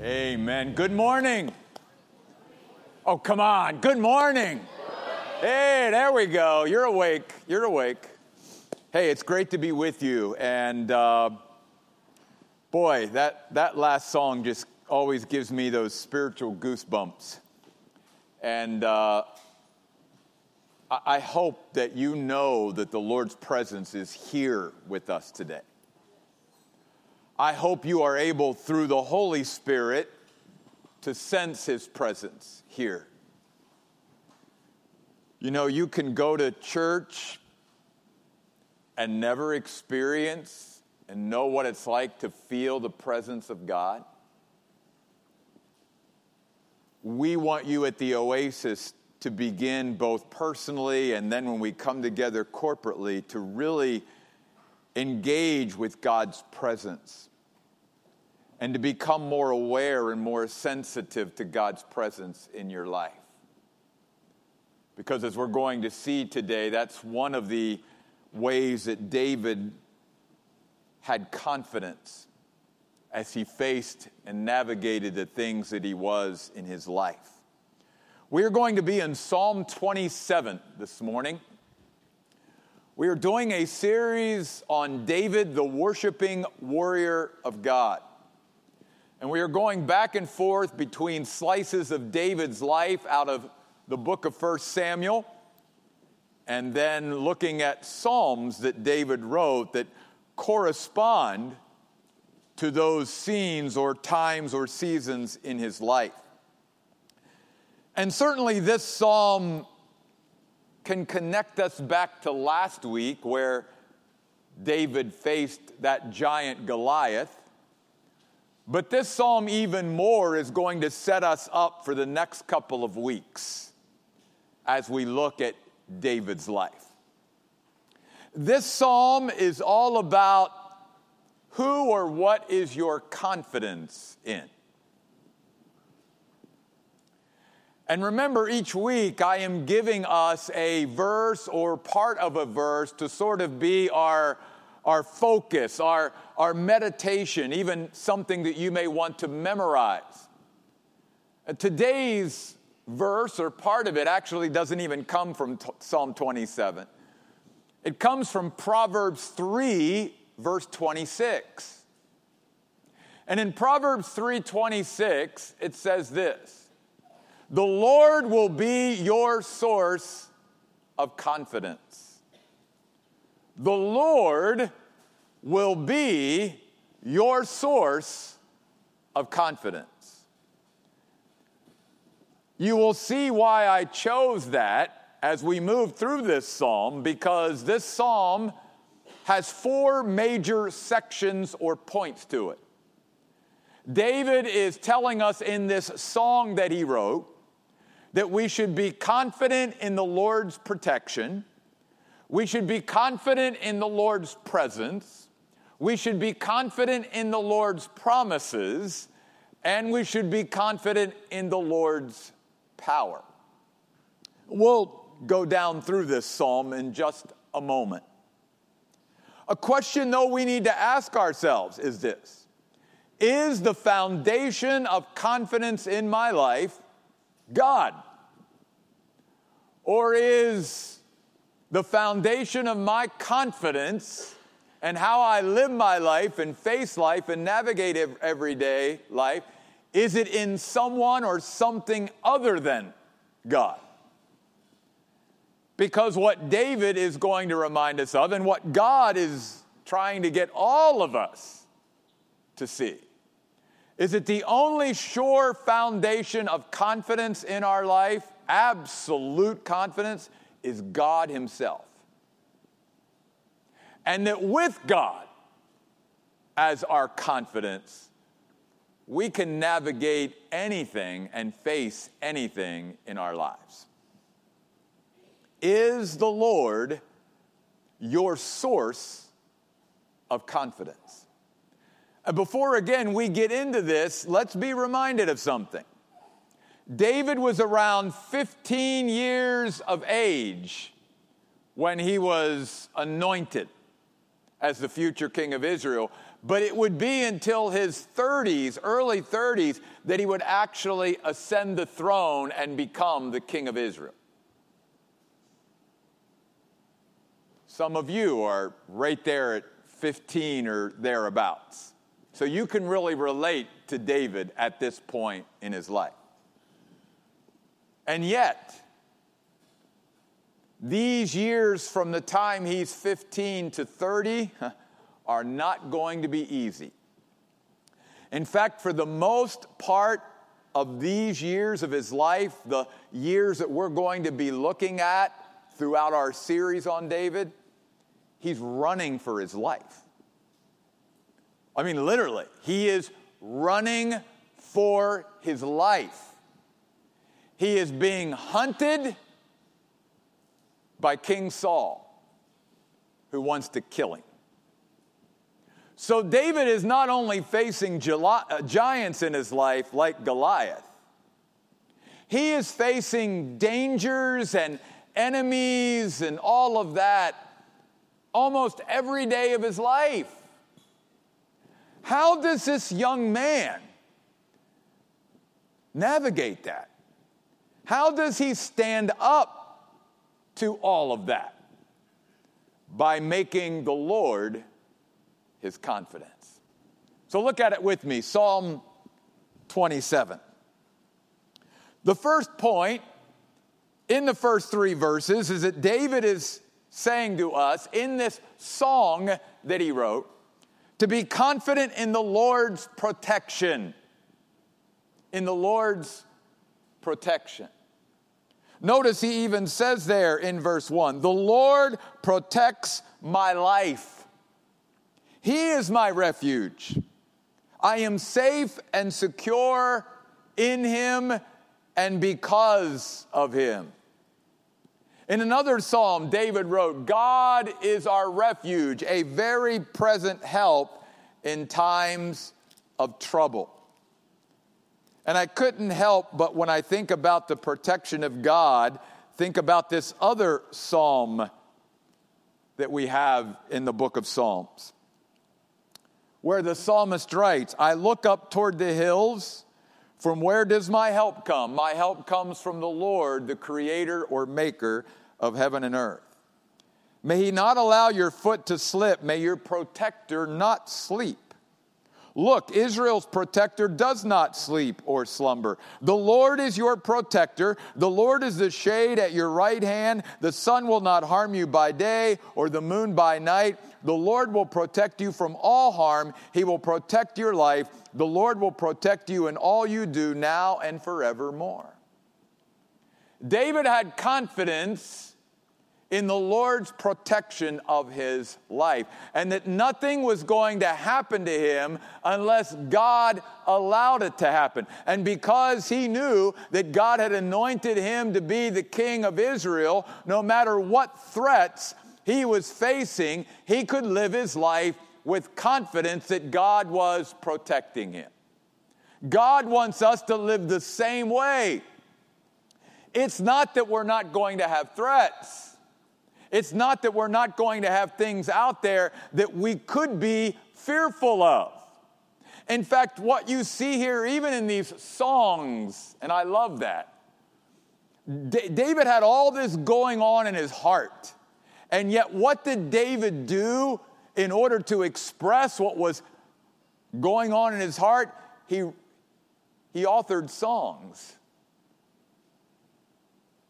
Amen. Good morning. Oh, come on. Good morning. Hey, there we go. You're awake. You're awake. Hey, it's great to be with you. And boy, that last song just always gives me those spiritual goosebumps. And I hope that you know that the Lord's presence is here with us today. I hope you are able, through the Holy Spirit, to sense His presence here. You know, you can go to church and never experience and know what it's like to feel the presence of God. We want you at the Oasis to begin both personally and then when we come together corporately to really engage with God's presence and to become more aware and more sensitive to God's presence in your life. Because as we're going to see today, that's one of the ways that David had confidence as he faced and navigated the things that he was in his life. We're going to be in Psalm 27 this morning. We are doing a series on David, the worshiping warrior of God. And we are going back and forth between slices of David's life out of the book of 1 Samuel and then looking at Psalms that David wrote that correspond to those scenes or times or seasons in his life. And certainly this psalm can connect us back to last week where David faced that giant Goliath. But this psalm even more is going to set us up for the next couple of weeks as we look at David's life. This psalm is all about who or what is your confidence in. And remember, each week I am giving us a verse or part of a verse to sort of be our focus, our meditation, even something that you may want to memorize. Today's verse or part of it actually doesn't even come from Psalm 27. It comes from Proverbs 3, verse 26. And in Proverbs 3:26, it says this, "The Lord will be your source of confidence." The Lord will be your source of confidence. You will see why I chose that as we move through this psalm, because this psalm has four major sections or points to it. David is telling us in this song that he wrote that we should be confident in the Lord's protection. We should be confident in the Lord's presence. We should be confident in the Lord's promises. And we should be confident in the Lord's power. We'll go down through this psalm in just a moment. A question, though, we need to ask ourselves is this: is the foundation of confidence in my life God? Or is the foundation of my confidence and how I live my life and face life and navigate everyday life, is it in someone or something other than God? Because what David is going to remind us of and what God is trying to get all of us to see is that the only sure foundation of confidence in our life, absolute confidence, is God Himself. And that with God as our confidence, we can navigate anything and face anything in our lives. Is the Lord your source of confidence? And before, again, we get into this, let's be reminded of something. David was around 15 years of age when he was anointed as the future king of Israel. but it would be until his 30s, early 30s, that he would actually ascend the throne and become the king of Israel. Some of you are right there at 15 or thereabouts. So you can really relate to David at this point in his life. And yet, these years from the time he's 15 to 30 are not going to be easy. In fact, for the most part of these years of his life, the years that we're going to be looking at throughout our series on David, he's running for his life. I mean, literally, he is running for his life. He is being hunted by King Saul, who wants to kill him. So David is not only facing giants in his life like Goliath, he is facing dangers and enemies and all of that almost every day of his life. How does this young man navigate that? How does he stand up to all of that? By making the Lord his confidence. So look at it with me, Psalm 27. The first point in the first three verses is that David is saying to us in this song that he wrote, to be confident in the Lord's protection. In the Lord's protection. Notice he even says there in verse 1, the Lord protects my life. He is my refuge. I am safe and secure in him and because of him. In another psalm, David wrote, God is our refuge, a very present help in times of trouble. And I couldn't help but when I think about the protection of God, think about this other psalm that we have in the book of Psalms, where the psalmist writes, I look up toward the hills. From where does my help come? My help comes from the Lord, the creator or maker of heaven and earth. May he not allow your foot to slip. May your protector not sleep. Look, Israel's protector does not sleep or slumber. The Lord is your protector. The Lord is the shade at your right hand. The sun will not harm you by day or the moon by night. The Lord will protect you from all harm. He will protect your life. The Lord will protect you in all you do now and forevermore. David had confidence in the Lord's protection of his life, and that nothing was going to happen to him unless God allowed it to happen. And because he knew that God had anointed him to be the king of Israel, no matter what threats he was facing, he could live his life with confidence that God was protecting him. God wants us to live the same way. It's not that we're not going to have threats. It's not that we're not going to have things out there that we could be fearful of. In fact, what you see here, even in these songs, and I love that, David had all this going on in his heart. And yet, what did David do in order to express what was going on in his heart? He authored songs.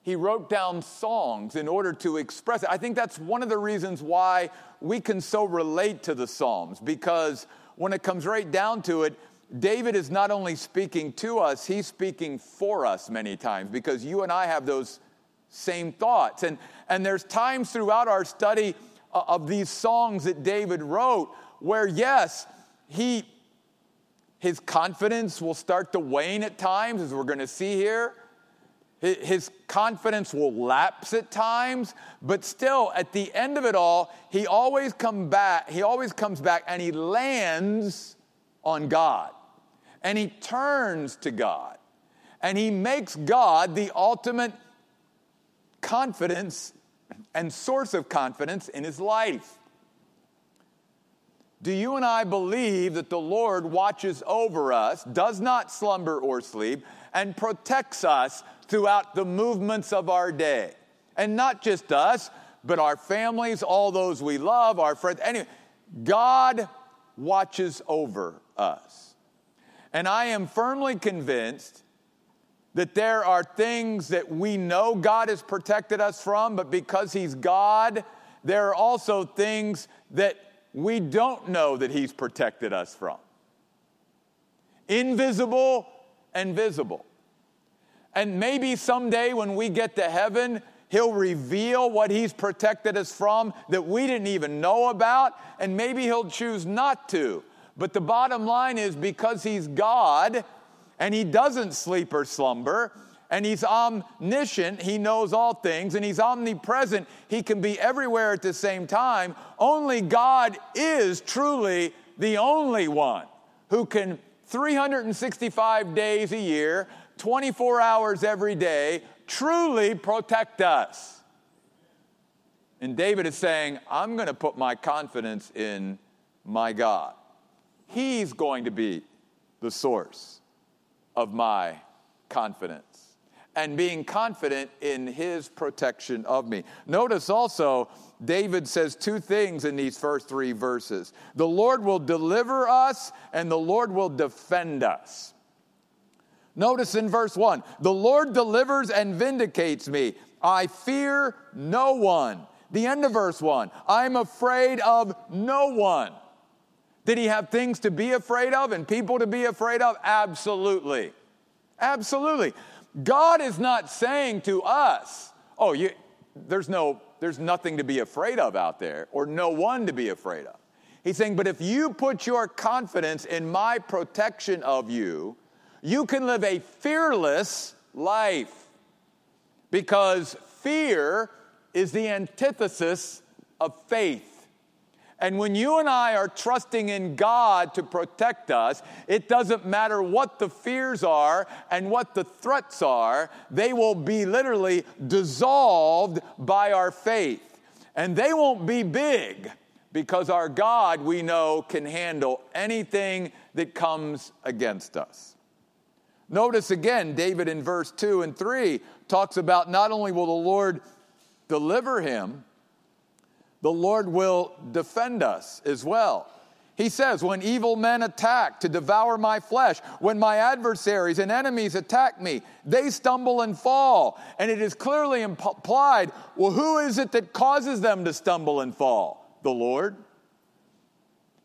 He wrote down songs in order to express it. I think that's one of the reasons why we can so relate to the Psalms, because when it comes right down to it, David is not only speaking to us, he's speaking for us many times, because you and I have those same thoughts. And there's times throughout our study of these songs that David wrote where, yes, his confidence will start to wane at times, as we're going to see here. His confidence will lapse at times, but still, at the end of it all, he always comes back and he lands on God. And he turns to God. And he makes God the ultimate confidence and source of confidence in his life. Do you and I believe that the Lord watches over us, does not slumber or sleep, and protects us throughout the movements of our day? And not just us, but our families, all those we love, our friends. Anyway, God watches over us. And I am firmly convinced that there are things that we know God has protected us from, but because he's God, there are also things that we don't know that he's protected us from. Invisible and visible. And maybe someday when we get to heaven, he'll reveal what he's protected us from that we didn't even know about, and maybe he'll choose not to. But the bottom line is because he's God, and he doesn't sleep or slumber, and he's omniscient, he knows all things, and he's omnipresent, he can be everywhere at the same time. Only God is truly the only one who can 365 days a year, 24 hours every day, truly protect us. And David is saying, I'm going to put my confidence in my God. He's going to be the source of my confidence and being confident in his protection of me. Notice also, David says two things in these first three verses. The Lord will deliver us and the Lord will defend us. Notice in verse 1, the Lord delivers and vindicates me. I fear no one. The end of verse 1, I'm afraid of no one. Did he have things to be afraid of and people to be afraid of? Absolutely. Absolutely. God is not saying to us, oh, there's nothing to be afraid of out there or no one to be afraid of. He's saying, but if you put your confidence in my protection of you, you can live a fearless life because fear is the antithesis of faith. And when you and I are trusting in God to protect us, it doesn't matter what the fears are and what the threats are. They will be literally dissolved by our faith. And they won't be big because our God, we know, can handle anything that comes against us. Notice again, David in verse 2 and 3 talks about not only will the Lord deliver him, the Lord will defend us as well. He says, when evil men attack to devour my flesh, when my adversaries and enemies attack me, they stumble and fall. And it is clearly implied, well, who is it that causes them to stumble and fall? The Lord.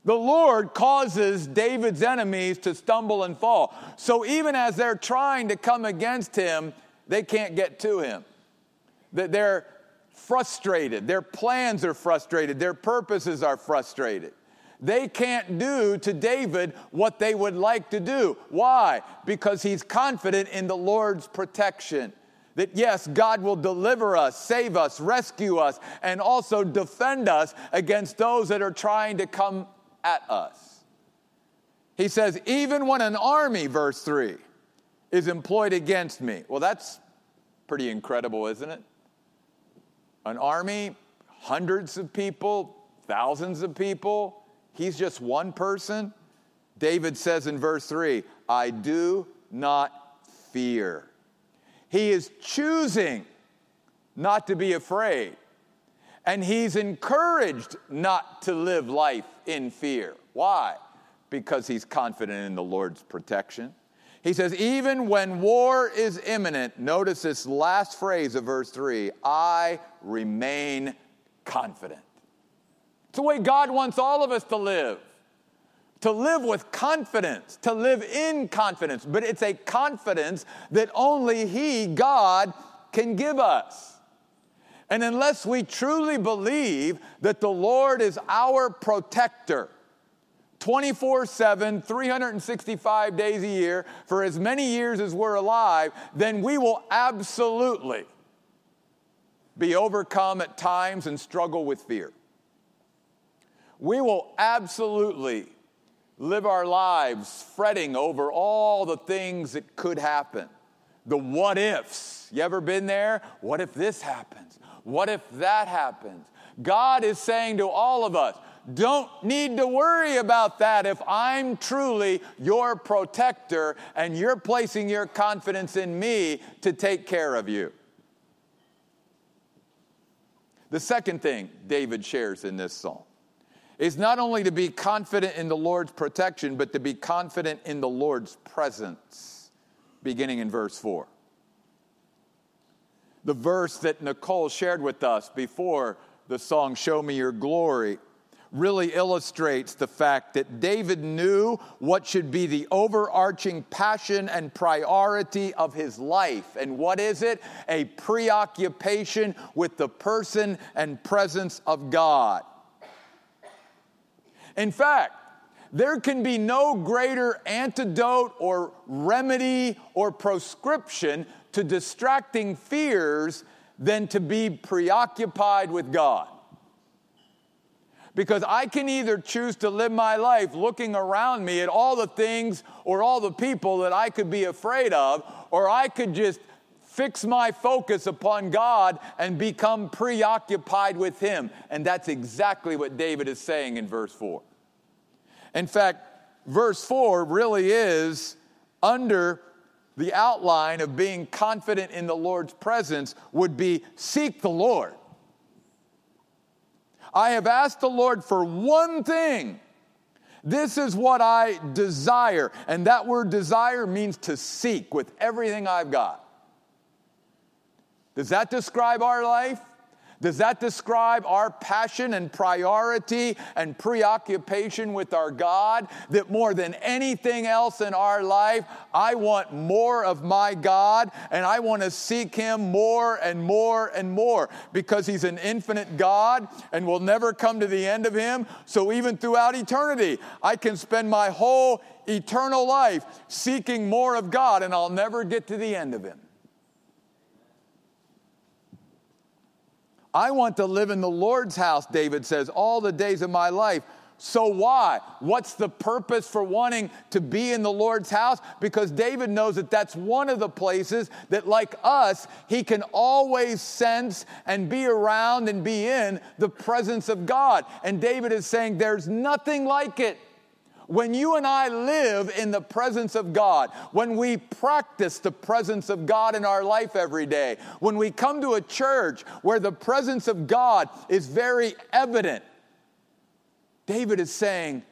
The Lord causes David's enemies to stumble and fall. So even as they're trying to come against him, they can't get to him. They're frustrated. Their plans are frustrated. Their purposes are frustrated. They can't do to David what they would like to do. Why? Because he's confident in the Lord's protection. That yes, God will deliver us, save us, rescue us, and also defend us against those that are trying to come at us. He says, even when an army, verse 3, is employed against me. Well, that's pretty incredible, isn't it? An army, hundreds of people, thousands of people. He's just one person. David says in verse 3, I do not fear. He is choosing not to be afraid. And he's encouraged not to live life in fear. Why? Because he's confident in the Lord's protection. He says, even when war is imminent, notice this last phrase of verse 3, I remain confident. It's the way God wants all of us to live with confidence, to live in confidence. But it's a confidence that only he, God, can give us. And unless we truly believe that the Lord is our protector, 24/7, 365 days a year, for as many years as we're alive, then we will absolutely be overcome at times and struggle with fear. We will absolutely live our lives fretting over all the things that could happen, the what ifs. You ever been there? What if this happens? What if that happens? God is saying to all of us, don't need to worry about that if I'm truly your protector and you're placing your confidence in me to take care of you. The second thing David shares in this psalm is not only to be confident in the Lord's protection, but to be confident in the Lord's presence, beginning in verse 4. The verse that Nicole shared with us before the song, Show Me Your Glory, really illustrates the fact that David knew what should be the overarching passion and priority of his life. And what is it? A preoccupation with the person and presence of God. In fact, there can be no greater antidote or remedy or prescription to distracting fears than to be preoccupied with God. Because I can either choose to live my life looking around me at all the things or all the people that I could be afraid of, or I could just fix my focus upon God and become preoccupied with Him. And that's exactly what David is saying in verse 4. In fact, verse 4 really is under the outline of being confident in the Lord's presence would be seek the Lord. I have asked the Lord for one thing. This is what I desire. And that word desire means to seek with everything I've got. Does that describe our life? Does that describe our passion and priority and preoccupation with our God? That more than anything else in our life, I want more of my God, and I want to seek Him more and more and more, because He's an infinite God and will never come to the end of Him. So even throughout eternity, I can spend my whole eternal life seeking more of God, and I'll never get to the end of Him. I want to live in the Lord's house, David says, all the days of my life. So why? What's the purpose for wanting to be in the Lord's house? Because David knows that that's one of the places that, like us, he can always sense and be around and be in the presence of God. And David is saying there's nothing like it. When you and I live in the presence of God, when we practice the presence of God in our life every day, when we come to a church where the presence of God is very evident, David is saying,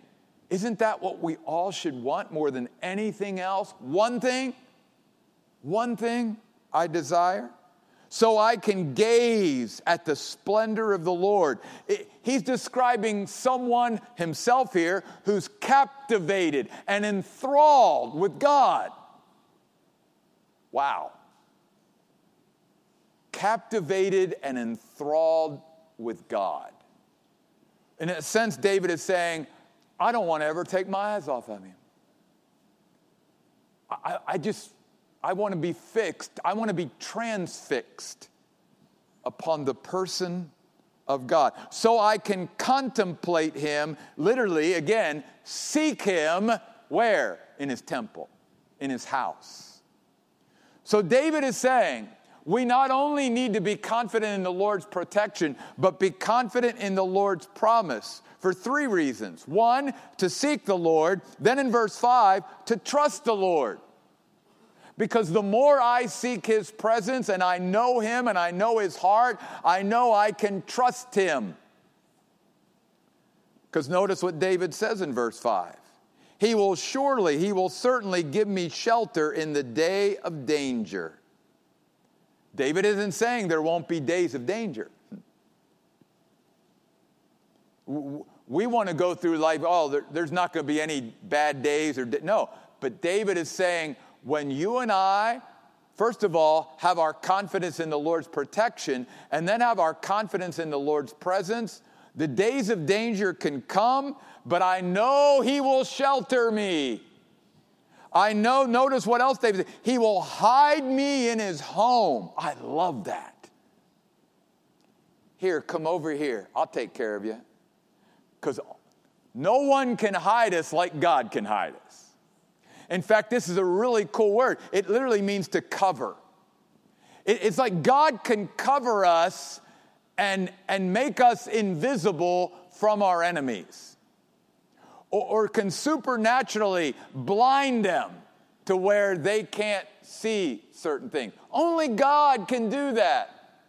isn't that what we all should want more than anything else? One thing I desire, so I can gaze at the splendor of the Lord. He's describing someone himself here who's captivated and enthralled with God. Wow. Captivated and enthralled with God. In a sense, David is saying, I don't want to ever take my eyes off of Him. I want to be fixed. I want to be transfixed upon the person of God. So I can contemplate Him, literally, again, seek Him, where? In His temple, in His house. So David is saying, we not only need to be confident in the Lord's protection, but be confident in the Lord's promise for three reasons. One, to seek the Lord. Then in verse 5, to trust the Lord. Because the more I seek His presence and I know Him and I know His heart, I know I can trust Him. Because notice what David says in verse 5. He will certainly give me shelter in the day of danger. David isn't saying there won't be days of danger. We want to go through life, there's not going to be any bad days. No, but David is saying, when you and I, first of all, have our confidence in the Lord's protection and then have our confidence in the Lord's presence, the days of danger can come, but I know He will shelter me. I know, notice what else David said, He will hide me in His home. I love that. Here, come over here. I'll take care of you. Because no one can hide us like God can hide us. In fact, this is a really cool word. It literally means to cover. It's like God can cover us and make us invisible from our enemies, or can supernaturally blind them to where they can't see certain things. Only God can do that.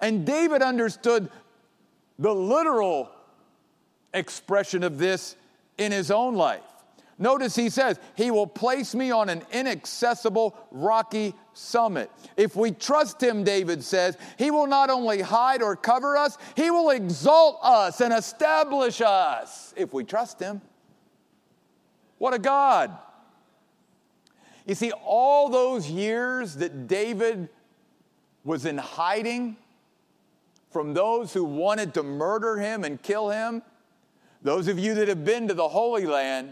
And David understood the literal expression of this in his own life. Notice he says, he will place me on an inaccessible rocky summit. If we trust him, David says, he will not only hide or cover us, he will exalt us and establish us if we trust him. What a God. You see, all those years that David was in hiding from those who wanted to murder him and kill him, those of you that have been to the Holy Land,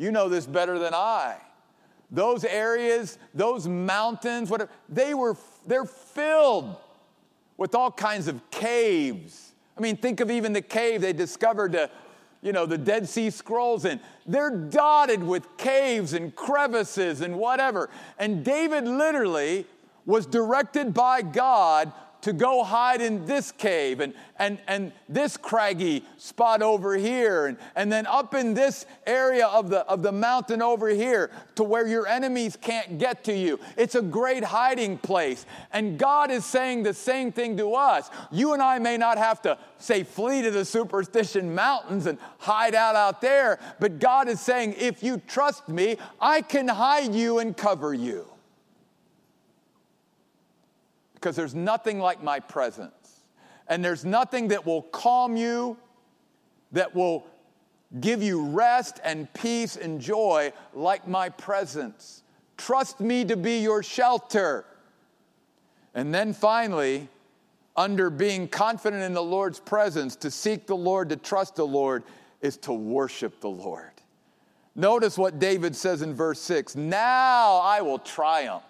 you know this better than I. Those areas, those mountains, whatever, they're filled with all kinds of caves. I mean, think of even the cave they discovered, the Dead Sea Scrolls in. They're dotted with caves and crevices and whatever. And David literally was directed by God to go hide in this cave and this craggy spot over here and then up in this area of the mountain over here to where your enemies can't get to you. It's a great hiding place. And God is saying the same thing to us. You and I may not have to, say, flee to the superstition mountains and hide out there, but God is saying, if you trust me, I can hide you and cover you. Because there's nothing like my presence. And there's nothing that will calm you, that will give you rest and peace and joy like my presence. Trust me to be your shelter. And then finally, under being confident in the Lord's presence, to seek the Lord, to trust the Lord, is to worship the Lord. Notice what David says in verse 6. Now I will triumph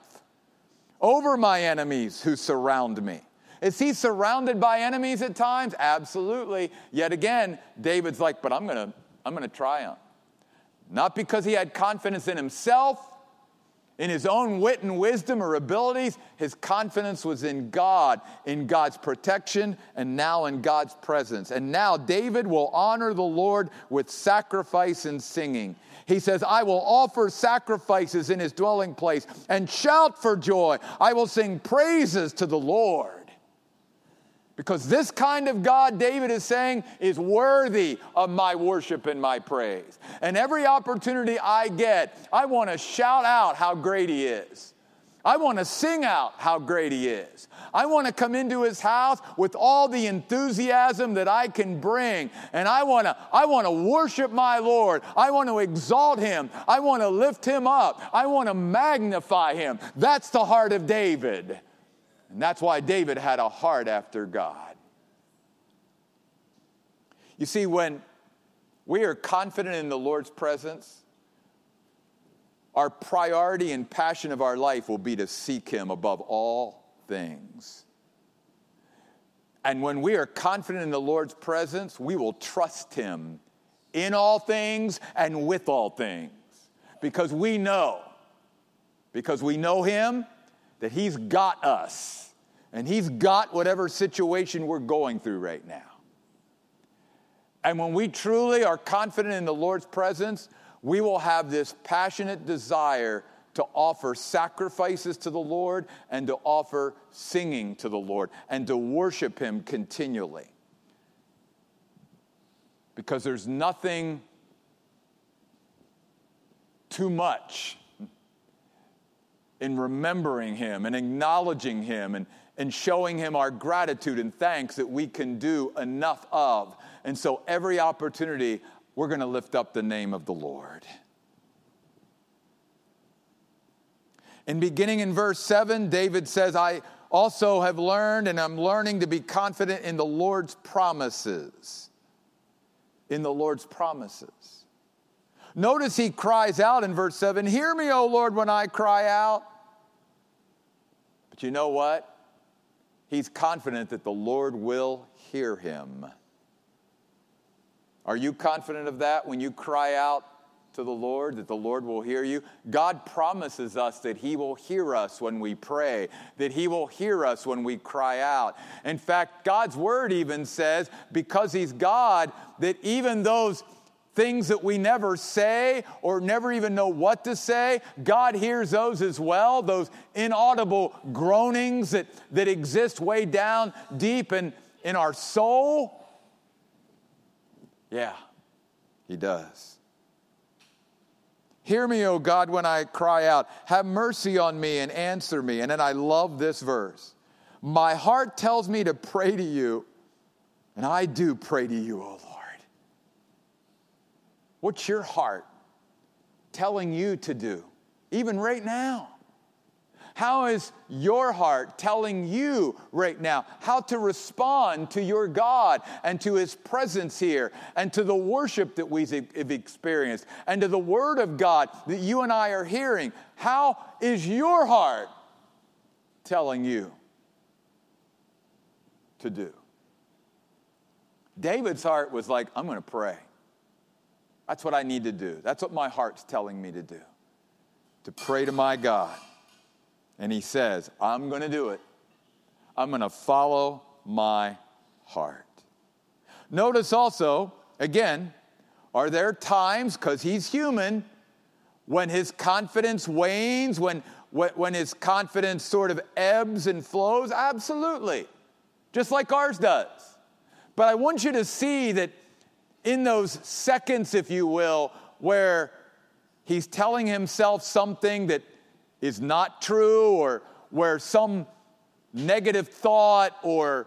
over my enemies who surround me. Is he surrounded by enemies at times? Absolutely. Yet again, David's like, but I'm going to triumph. Not because he had confidence in himself, in his own wit and wisdom or abilities. His confidence was in God, in God's protection, and now in God's presence. And now David will honor the Lord with sacrifice and singing. He says, I will offer sacrifices in his dwelling place and shout for joy. I will sing praises to the Lord. Because this kind of God, David is saying, is worthy of my worship and my praise. And every opportunity I get, I want to shout out how great he is. I want to sing out how great he is. I want to come into his house with all the enthusiasm that I can bring. And I want to worship my Lord. I want to exalt him. I want to lift him up. I want to magnify him. That's the heart of David. And that's why David had a heart after God. You see, when we are confident in the Lord's presence, our priority and passion of our life will be to seek him above all things. And when we are confident in the Lord's presence, we will trust him in all things and with all things. Because we know him, that he's got us, and he's got whatever situation we're going through right now. And when we truly are confident in the Lord's presence, we will have this passionate desire to offer sacrifices to the Lord and to offer singing to the Lord and to worship him continually. Because there's nothing too much in remembering him and acknowledging him and showing him our gratitude and thanks that we can do enough of. And so every opportunity, we're going to lift up the name of the Lord. And beginning in verse 7, David says, I also have learned and I'm learning to be confident in the Lord's promises. In the Lord's promises. Notice he cries out in verse 7, hear me, O Lord, when I cry out. But you know what? He's confident that the Lord will hear him. Are you confident of that? When you cry out to the Lord, that the Lord will hear you. God promises us that he will hear us when we pray, that he will hear us when we cry out. In fact, God's word even says, because he's God, that even those things that we never say or never even know what to say, God hears those as well, those inaudible groanings that exist way down deep in our soul. Yeah, he does. Hear me, O God, when I cry out. Have mercy on me and answer me. And then I love this verse. My heart tells me to pray to you, and I do pray to you, O Lord. What's your heart telling you to do, even right now? How is your heart telling you right now how to respond to your God and to his presence here and to the worship that we've experienced and to the word of God that you and I are hearing? How is your heart telling you to do? David's heart was like, I'm going to pray. That's what I need to do. That's what my heart's telling me to do, to pray to my God. And he says, I'm going to do it. I'm going to follow my heart. Notice also, again, are there times, because he's human, when his confidence wanes, when his confidence sort of ebbs and flows? Absolutely. Just like ours does. But I want you to see that in those seconds, if you will, where he's telling himself something that is not true, or where some negative thought or,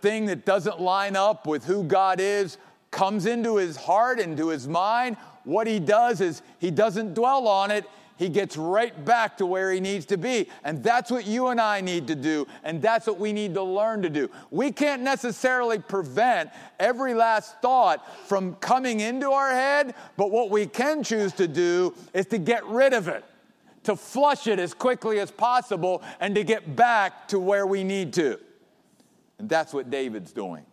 thing that doesn't line up with who God is comes into his heart, into his mind, what he does is he doesn't dwell on it. He gets right back to where he needs to be. And that's what you and I need to do. And that's what we need to learn to do. We can't necessarily prevent every last thought from coming into our head, but what we can choose to do is to get rid of it, to flush it as quickly as possible, and to get back to where we need to. And that's what David's doing.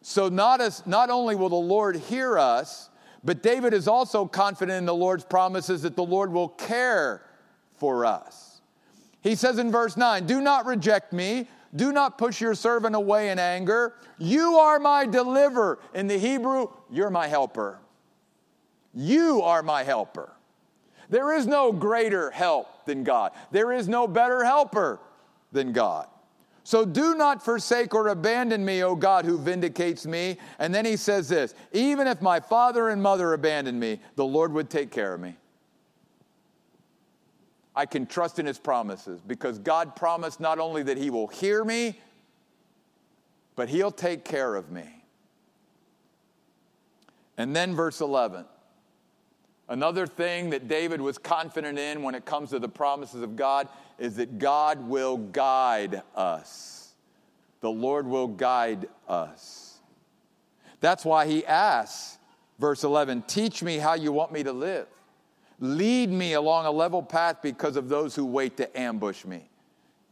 So not only will the Lord hear us, but David is also confident in the Lord's promises that the Lord will care for us. He says in verse 9, do not reject me. Do not push your servant away in anger. You are my deliverer. In the Hebrew, you're my helper. You are my helper. There is no greater help than God. There is no better helper than God. So do not forsake or abandon me, O God, who vindicates me. And then he says this, even if my father and mother abandoned me, the Lord would take care of me. I can trust in his promises, because God promised not only that he will hear me, but he'll take care of me. And then verse 11. Another thing that David was confident in when it comes to the promises of God is that God will guide us. The Lord will guide us. That's why he asks, verse 11, teach me how you want me to live. Lead me along a level path because of those who wait to ambush me.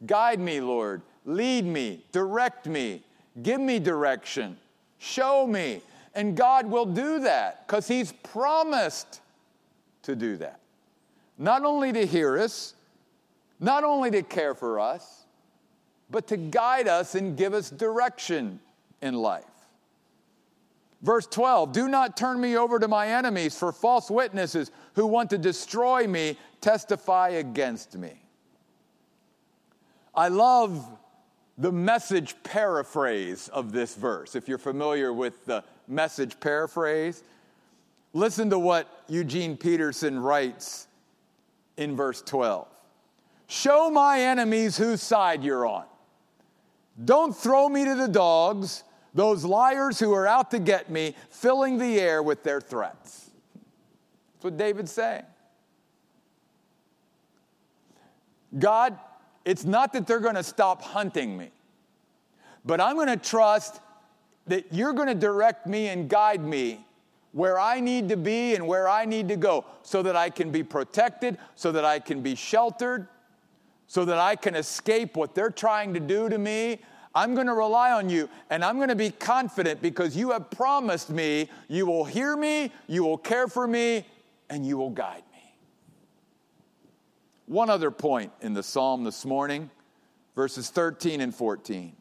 Guide me, Lord. Lead me. Direct me. Give me direction. Show me. And God will do that because he's promised to do that. Not only to hear us, not only to care for us, but to guide us and give us direction in life. Verse 12, do not turn me over to my enemies, for false witnesses who want to destroy me testify against me. I love the Message paraphrase of this verse. If you're familiar with the Message paraphrase, listen to what Eugene Peterson writes in verse 12. Show my enemies whose side you're on. Don't throw me to the dogs, those liars who are out to get me, filling the air with their threats. That's what David's saying. God, it's not that they're going to stop hunting me, but I'm going to trust that you're going to direct me and guide me where I need to be and where I need to go, so that I can be protected, so that I can be sheltered, so that I can escape what they're trying to do to me. I'm going to rely on you, and I'm going to be confident because you have promised me you will hear me, you will care for me, and you will guide me. One other point in the psalm this morning, verses 13 and 14.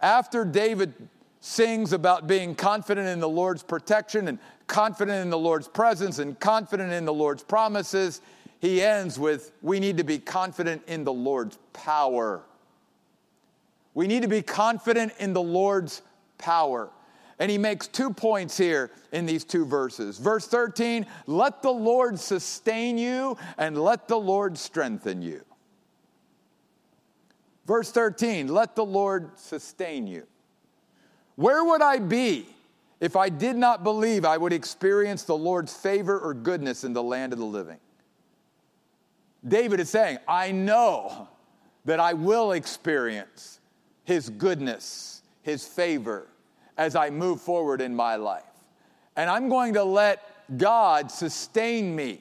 After David sings about being confident in the Lord's protection and confident in the Lord's presence and confident in the Lord's promises, he ends with, we need to be confident in the Lord's power. We need to be confident in the Lord's power. And he makes 2 points here in these 2 verses. Verse 13, let the Lord sustain you and let the Lord strengthen you. Verse 13, let the Lord sustain you. Where would I be if I did not believe I would experience the Lord's favor or goodness in the land of the living? David is saying, I know that I will experience his goodness, his favor, as I move forward in my life. And I'm going to let God sustain me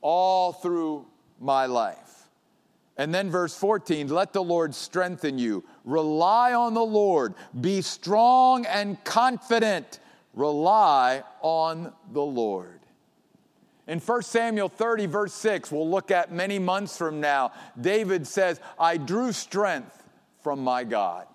all through my life. And then verse 14, let the Lord strengthen you. Rely on the Lord. Be strong and confident. Rely on the Lord. In 1 Samuel 30, verse 6, we'll look at many months from now, David says, I drew strength from my God.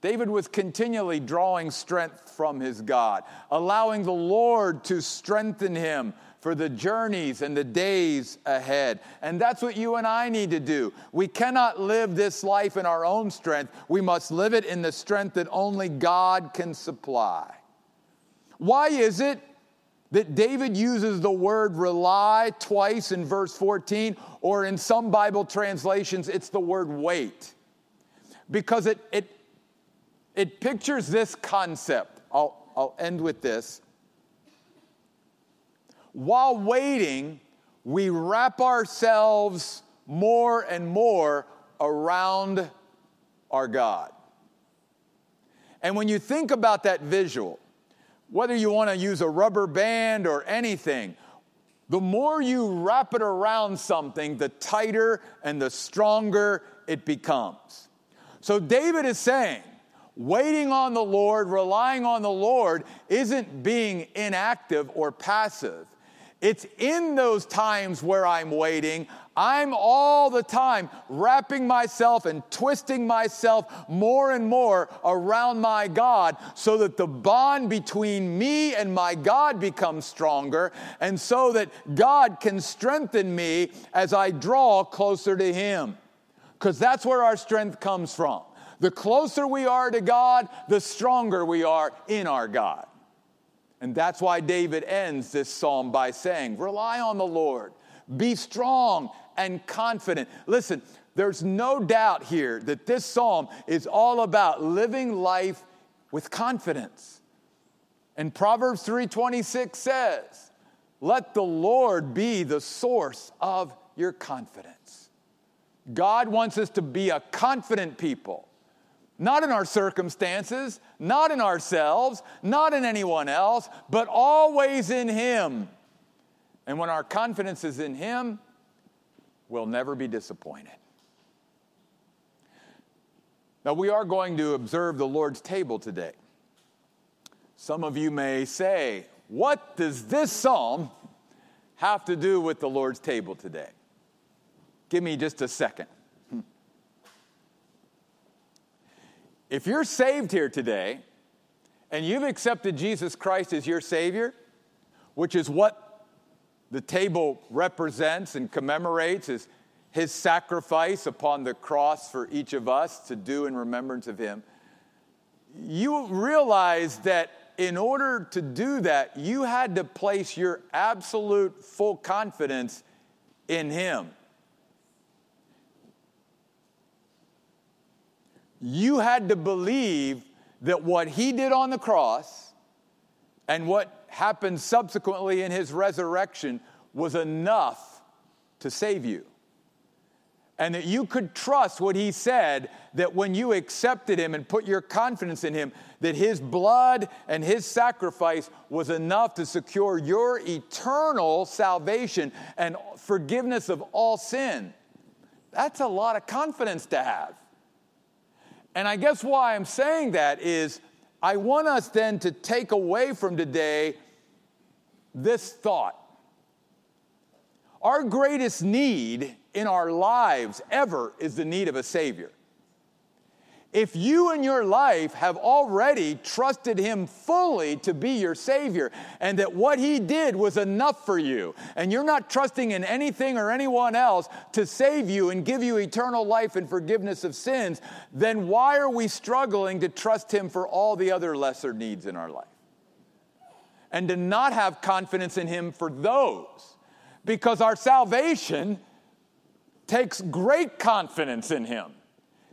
David was continually drawing strength from his God, allowing the Lord to strengthen him for the journeys and the days ahead. And that's what you and I need to do. We cannot live this life in our own strength. We must live it in the strength that only God can supply. Why is it that David uses the word rely twice in verse 14, or in some Bible translations, it's the word wait? Because it pictures this concept. I'll end with this. While waiting, we wrap ourselves more and more around our God. And when you think about that visual, whether you want to use a rubber band or anything, the more you wrap it around something, the tighter and the stronger it becomes. So David is saying, waiting on the Lord, relying on the Lord, isn't being inactive or passive. It's in those times where I'm waiting, I'm all the time wrapping myself and twisting myself more and more around my God so that the bond between me and my God becomes stronger, and so that God can strengthen me as I draw closer to Him. Because that's where our strength comes from. The closer we are to God, the stronger we are in our God. And that's why David ends this psalm by saying, rely on the Lord. Be strong and confident. Listen, there's no doubt here that this psalm is all about living life with confidence. And Proverbs 3:26 says, let the Lord be the source of your confidence. God wants us to be a confident people. Not in our circumstances, not in ourselves, not in anyone else, but always in Him. And when our confidence is in Him, we'll never be disappointed. Now, we are going to observe the Lord's table today. Some of you may say, what does this psalm have to do with the Lord's table today? Give me just a second. If you're saved here today and you've accepted Jesus Christ as your Savior, which is what the table represents and commemorates, is His sacrifice upon the cross for each of us to do in remembrance of Him, you realize that in order to do that, you had to place your absolute full confidence in Him. You had to believe that what He did on the cross and what happened subsequently in His resurrection was enough to save you. And that you could trust what He said, that when you accepted Him and put your confidence in Him, that His blood and His sacrifice was enough to secure your eternal salvation and forgiveness of all sin. That's a lot of confidence to have. And I guess why I'm saying that is I want us then to take away from today this thought. Our greatest need in our lives ever is the need of a Savior. If you in your life have already trusted him fully to be your Savior and that what he did was enough for you and you're not trusting in anything or anyone else to save you and give you eternal life and forgiveness of sins, then why are we struggling to trust him for all the other lesser needs in our life? And to not have confidence in him for those, because our salvation takes great confidence in him.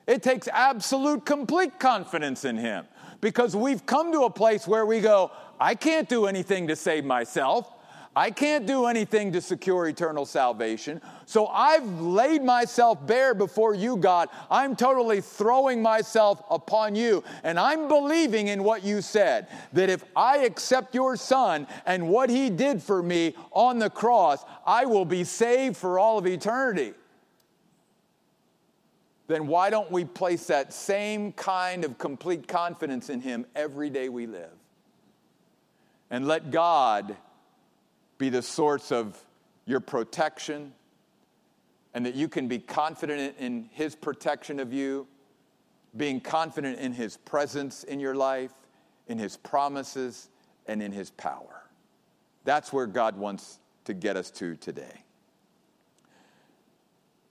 It takes absolute, complete confidence in him, because we've come to a place where we go, I can't do anything to save myself. I can't do anything to secure eternal salvation. So I've laid myself bare before you, God. I'm totally throwing myself upon you. And I'm believing in what you said, that if I accept your son and what he did for me on the cross, I will be saved for all of eternity. Then why don't we place that same kind of complete confidence in him every day we live? And let God be the source of your protection, and that you can be confident in his protection of you, being confident in his presence in your life, in his promises, and in his power. That's where God wants to get us to today.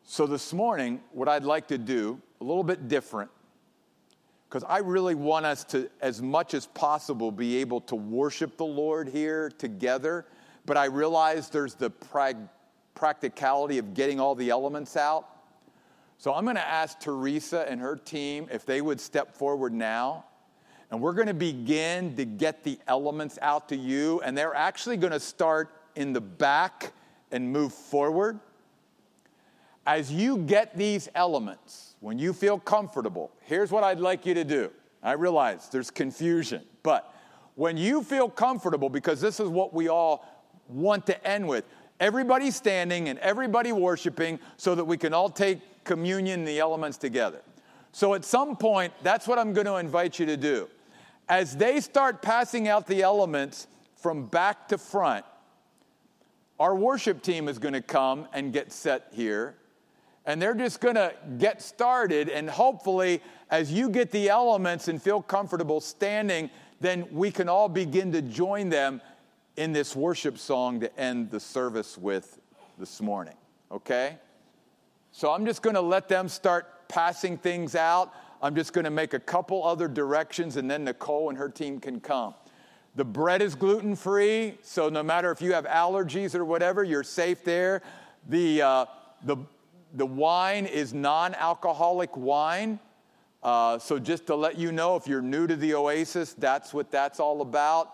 So this morning, what I'd like to do, a little bit different, because I really want us to, as much as possible, be able to worship the Lord here together, but I realize there's the practicality of getting all the elements out. So I'm going to ask Teresa and her team if they would step forward now, and we're going to begin to get the elements out to you, and they're actually going to start in the back and move forward. As you get these elements, when you feel comfortable, here's what I'd like you to do. I realize there's confusion, but when you feel comfortable, because this is what we all want to end with, everybody standing and everybody worshiping so that we can all take communion, the elements together. So at some point, that's what I'm going to invite you to do. As they start passing out the elements from back to front, our worship team is going to come and get set here. And they're just going to get started, and hopefully as you get the elements and feel comfortable standing, then we can all begin to join them in this worship song to end the service with this morning, okay? So I'm just going to let them start passing things out. I'm just going to make a couple other directions, and then Nicole and her team can come. The bread is gluten-free, so no matter if you have allergies or whatever, you're safe there. The wine is non-alcoholic wine. So just to let you know, if you're new to the Oasis, that's what that's all about.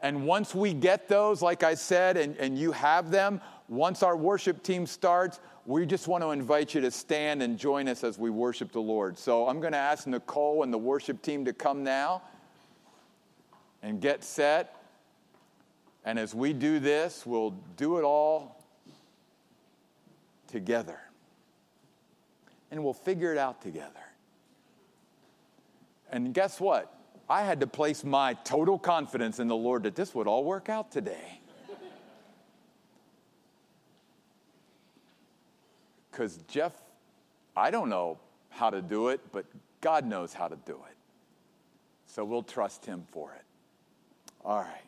And once we get those, like I said, and you have them, once our worship team starts, we just want to invite you to stand and join us as we worship the Lord. So I'm going to ask Nicole and the worship team to come now and get set. And as we do this, we'll do it all together. And we'll figure it out together. And guess what? I had to place my total confidence in the Lord that this would all work out today. Because Jeff, I don't know how to do it, but God knows how to do it. So we'll trust him for it. All right.